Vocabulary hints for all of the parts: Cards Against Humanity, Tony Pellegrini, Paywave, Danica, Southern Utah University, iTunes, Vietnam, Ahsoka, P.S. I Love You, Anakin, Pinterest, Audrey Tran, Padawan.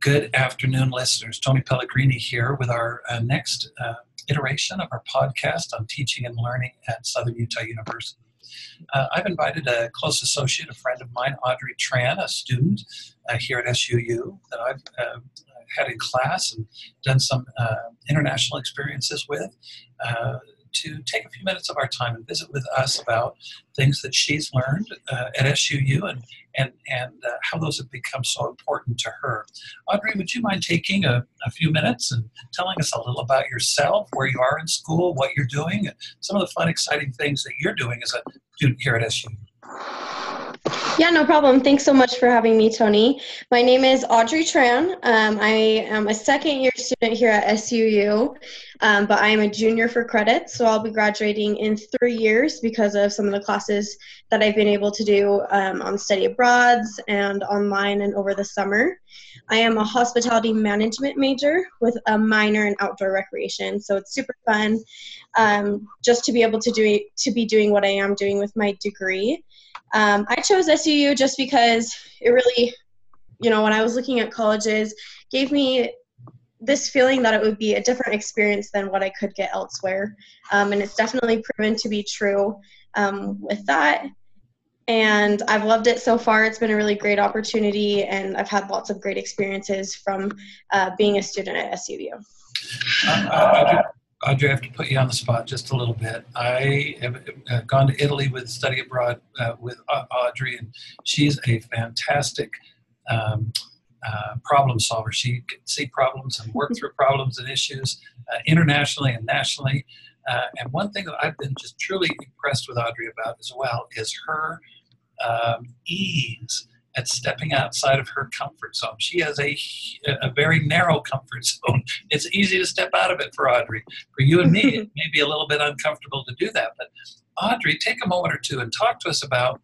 Good afternoon, listeners. Tony Pellegrini here with our next iteration of our podcast on teaching and learning at Southern Utah University. I've invited a close associate, a friend of mine, Audrey Tran, a student here at SUU that I've had in class and done some international experiences with, to take a few minutes of our time and visit with us about things that she's learned at SUU and how those have become so important to her. Audrey, would you mind taking a few minutes and telling us a little about yourself, where you are in school, what you're doing, and some of the fun, exciting things that you're doing as a student here at SUU? Yeah, no problem. Thanks so much for having me, Tony. My name is Audrey Tran. I am a second-year student here at SUU, but I am a junior for credit, so I'll be graduating in 3 years because of some of the classes that I've been able to do on study abroads and online and over the summer. I am a hospitality management major with a minor in outdoor recreation, so it's super fun just to be able to be doing what I am doing with my degree. I chose SUU just because it really, when I was looking at colleges, gave me this feeling that it would be a different experience than what I could get elsewhere. And it's definitely proven to be true with that. And I've loved it so far. It's been a really great opportunity, and I've had lots of great experiences from being a student at SUU. Audrey, I have to put you on the spot just a little bit. I have gone to Italy with study abroad with Audrey, and she's a fantastic problem solver. She can see problems and work through problems and issues internationally and nationally. And one thing that I've been just truly impressed with Audrey about as well is her ease at stepping outside of her comfort zone. She has a very narrow comfort zone. It's easy to step out of it for Audrey. For you and me, it may be a little bit uncomfortable to do that. But Audrey, take a moment or two and talk to us about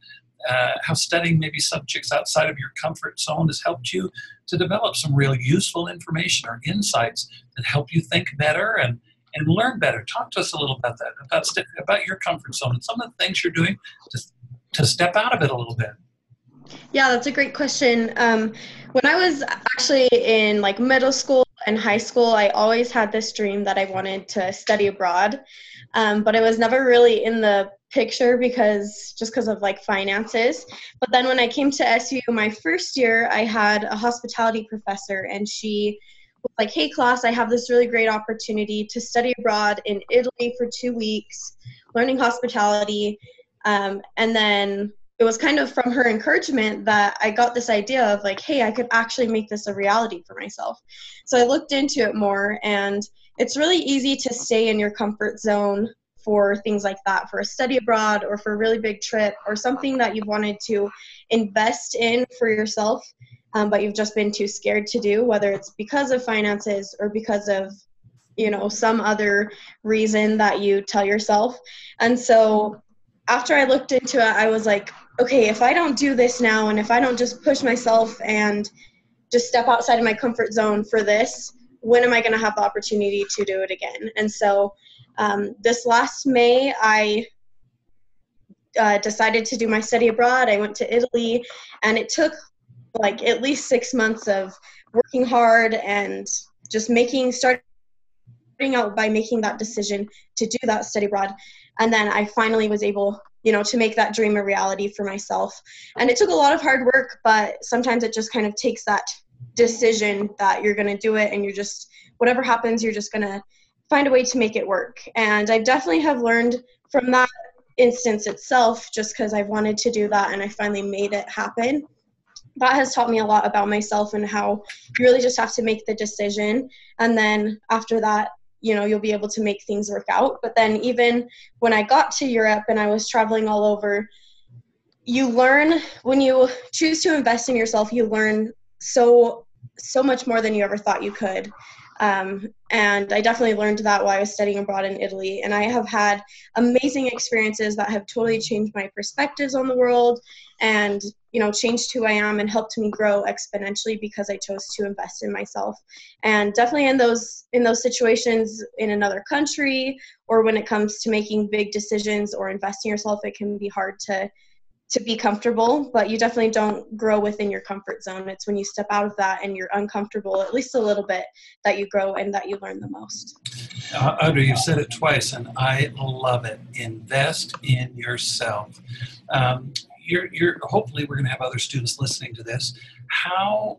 how studying maybe subjects outside of your comfort zone has helped you to develop some real useful information or insights that help you think better and learn better. Talk to us a little about that, about your comfort zone and some of the things you're doing to step out of it a little bit. Yeah, that's a great question. When I was actually in middle school and high school, I always had this dream that I wanted to study abroad, but I was never really in the picture because of finances. But then when I came to SU my first year, I had a hospitality professor, and she was like, "Hey class, I have this really great opportunity to study abroad in Italy for 2 weeks, learning hospitality," and then it was kind of from her encouragement that I got this idea of hey, I could actually make this a reality for myself. So I looked into it more, and it's really easy to stay in your comfort zone for things like that, for a study abroad or for a really big trip or something that you've wanted to invest in for yourself, but you've just been too scared to do, whether it's because of finances or because of some other reason that you tell yourself. And so after I looked into it, I was like, okay, if I don't do this now, and if I don't just push myself and just step outside of my comfort zone for this, when am I going to have the opportunity to do it again? And so this last May, I decided to do my study abroad. I went to Italy, and it took at least 6 months of working hard and just starting out by making that decision to do that study abroad. And then I finally was able, to make that dream a reality for myself. And it took a lot of hard work, but sometimes it just kind of takes that decision that you're going to do it, and whatever happens, you're just going to find a way to make it work. And I definitely have learned from that instance itself, just because I wanted to do that and I finally made it happen. That has taught me a lot about myself and how you really just have to make the decision. And then after that, you'll be able to make things work out. But then even when I got to Europe and I was traveling all over, you learn, when you choose to invest in yourself, you learn so much more than you ever thought you could. And I definitely learned that while I was studying abroad in Italy. And I have had amazing experiences that have totally changed my perspectives on the world and, changed who I am and helped me grow exponentially because I chose to invest in myself. And definitely in those situations in another country, or when it comes to making big decisions or investing in yourself, it can be hard to to be comfortable, but you definitely don't grow within your comfort zone. It's when you step out of that and you're uncomfortable, at least a little bit, that you grow and that you learn the most. Audrey, you've said it twice, and I love it. Invest in yourself. Hopefully we're going to have other students listening to this. How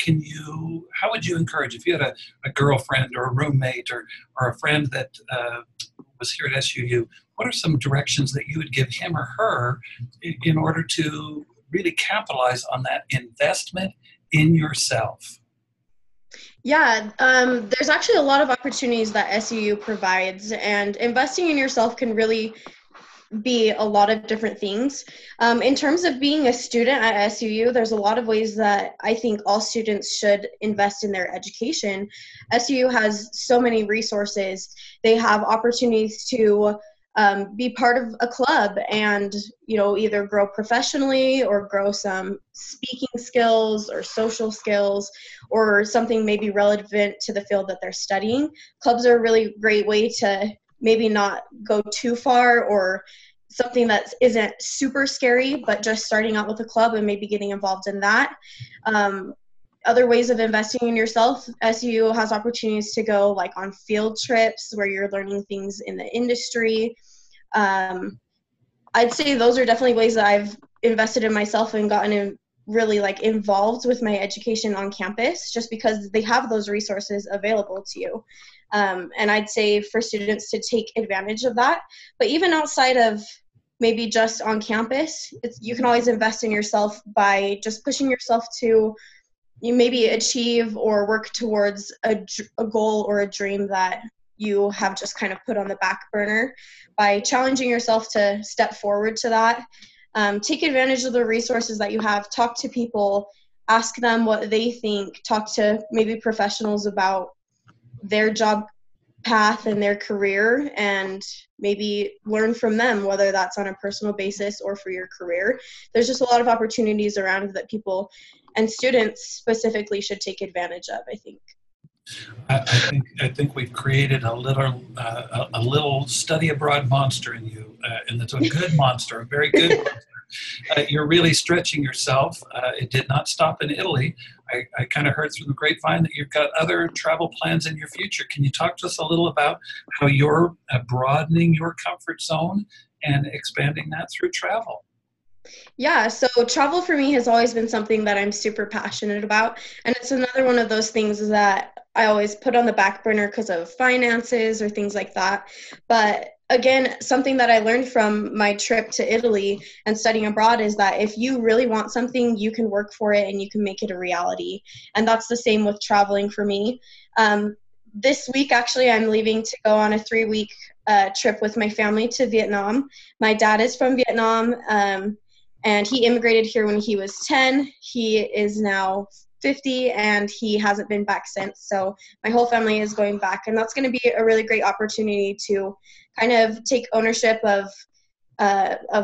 would you encourage, if you had a girlfriend or a roommate or a friend that was here at SUU, what are some directions that you would give him or her in order to really capitalize on that investment in yourself? Yeah, there's actually a lot of opportunities that SUU provides, and investing in yourself can really be a lot of different things. In terms of being a student at SUU, there's a lot of ways that I think all students should invest in their education. SUU has so many resources. They have opportunities to be part of a club and, you know, either grow professionally or grow some speaking skills or social skills or something maybe relevant to the field that they're studying. Clubs are a really great way to maybe not go too far, or something that isn't super scary, but just starting out with a club and maybe getting involved in that. Other ways of investing in yourself, SUU has opportunities to go like on field trips where you're learning things in the industry. I'd say those are definitely ways that I've invested in myself and gotten really like involved with my education on campus, just because they have those resources available to you. And I'd say for students to take advantage of that. But even outside of maybe just on campus, you can always invest in yourself by just pushing yourself to maybe achieve or work towards a goal or a dream that you have just kind of put on the back burner, by challenging yourself to step forward to that. Take advantage of the resources that you have. Talk to people, ask them what they think, talk to maybe professionals about their job path and their career, and maybe learn from them, whether that's on a personal basis or for your career. There's just a lot of opportunities around that people and students specifically should take advantage of, I think. I think we've created a little study abroad monster in you, and it's a good monster, a very good monster. You're really stretching yourself. It did not stop in Italy. I kind of heard through the grapevine that you've got other travel plans in your future. Can you talk to us a little about how you're broadening your comfort zone and expanding that through travel? Yeah, so travel for me has always been something that I'm super passionate about. And it's another one of those things that I always put on the back burner because of finances or things like that. But again, something that I learned from my trip to Italy and studying abroad is that if you really want something, you can work for it and you can make it a reality. And that's the same with traveling for me. This week, actually, I'm leaving to go on a 3-week trip with my family to Vietnam. My dad is from Vietnam. And he immigrated here when he was 10. He is now 50, and he hasn't been back since. So my whole family is going back, and that's going to be a really great opportunity to kind of take ownership of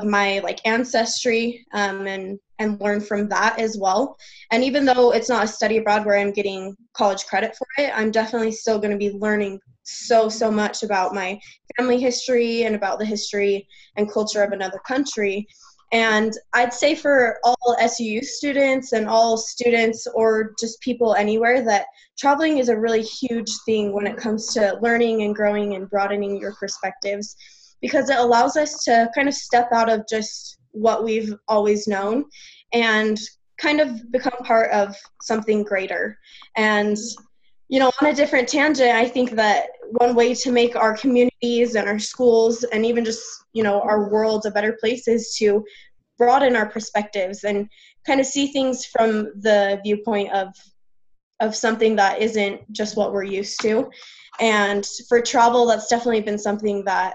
my like ancestry, and learn from that as well. And even though it's not a study abroad where I'm getting college credit for it, I'm definitely still going to be learning so much about my family history and about the history and culture of another country. And I'd say for all SUU students and all students or just people anywhere, that traveling is a really huge thing when it comes to learning and growing and broadening your perspectives, because it allows us to kind of step out of just what we've always known and kind of become part of something greater. And, you know, on a different tangent, I think that one way to make our communities and our schools and even just, you know, our world a better place is to broaden our perspectives and kind of see things from the viewpoint of something that isn't just what we're used to. And for travel, that's definitely been something that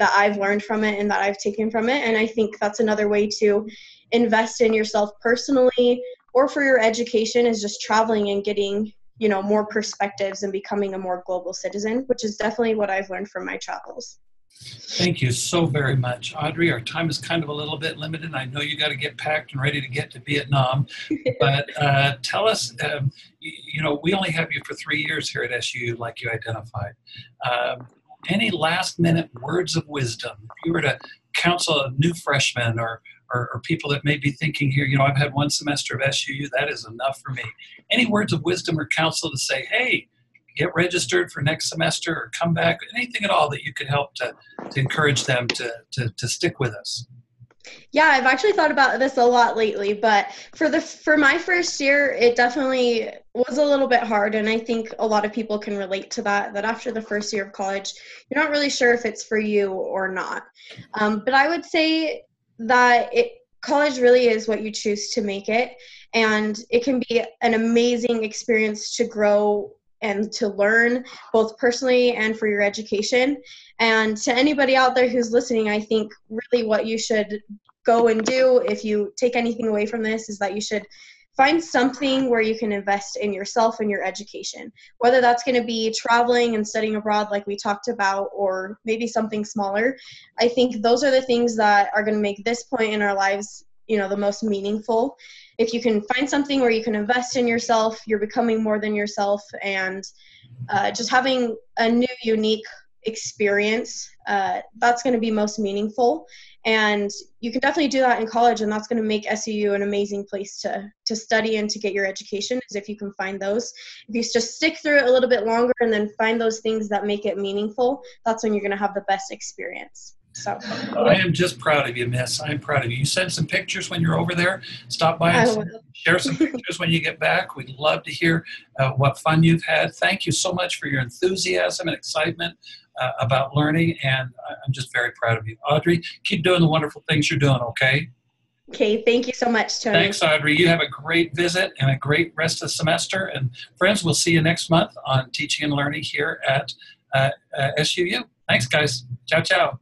I've learned from it and that I've taken from it. And I think that's another way to invest in yourself personally or for your education, is just traveling and getting, you know, more perspectives and becoming a more global citizen, which is definitely what I've learned from my travels. Thank you so very much, Audrey. Our time is kind of a little bit limited. I know you got to get packed and ready to get to Vietnam, but tell us, you know, we only have you for 3 years here at SUU, like you identified. Any last minute words of wisdom? If you were to counsel a new freshman or or people that may be thinking here, you know, I've had one semester of SUU, that is enough for me. Any words of wisdom or counsel to say, hey, get registered for next semester or come back, anything at all that you could help to encourage them to stick with us? Yeah, I've actually thought about this a lot lately, but for my first year, it definitely was a little bit hard. And I think a lot of people can relate to that after the first year of college, you're not really sure if it's for you or not. But I would say that college really is what you choose to make it. And it can be an amazing experience to grow and to learn, both personally and for your education. And to anybody out there who's listening, I think really what you should go and do, if you take anything away from this, is that you should find something where you can invest in yourself and your education, whether that's going to be traveling and studying abroad like we talked about, or maybe something smaller. I think those are the things that are going to make this point in our lives, you know, the most meaningful. If you can find something where you can invest in yourself, you're becoming more than yourself, and just having a new, unique experience, that's going to be most meaningful. And you can definitely do that in college, and that's going to make SUU an amazing place to study and to get your education, is if you can find those. If you just stick through it a little bit longer and then find those things that make it meaningful, that's when you're going to have the best experience. So I am just proud of you, Miss. I'm proud of you. You send some pictures when you're over there. Stop by and share some pictures when you get back. We'd love to hear what fun you've had. Thank you so much for your enthusiasm and excitement about learning, and I'm just very proud of you. Audrey, keep doing the wonderful things you're doing, okay? Okay, thank you so much, Tony. Thanks, Audrey. You have a great visit and a great rest of the semester. And friends, we'll see you next month on Teaching and Learning here at SUU. Thanks, guys. Ciao, ciao.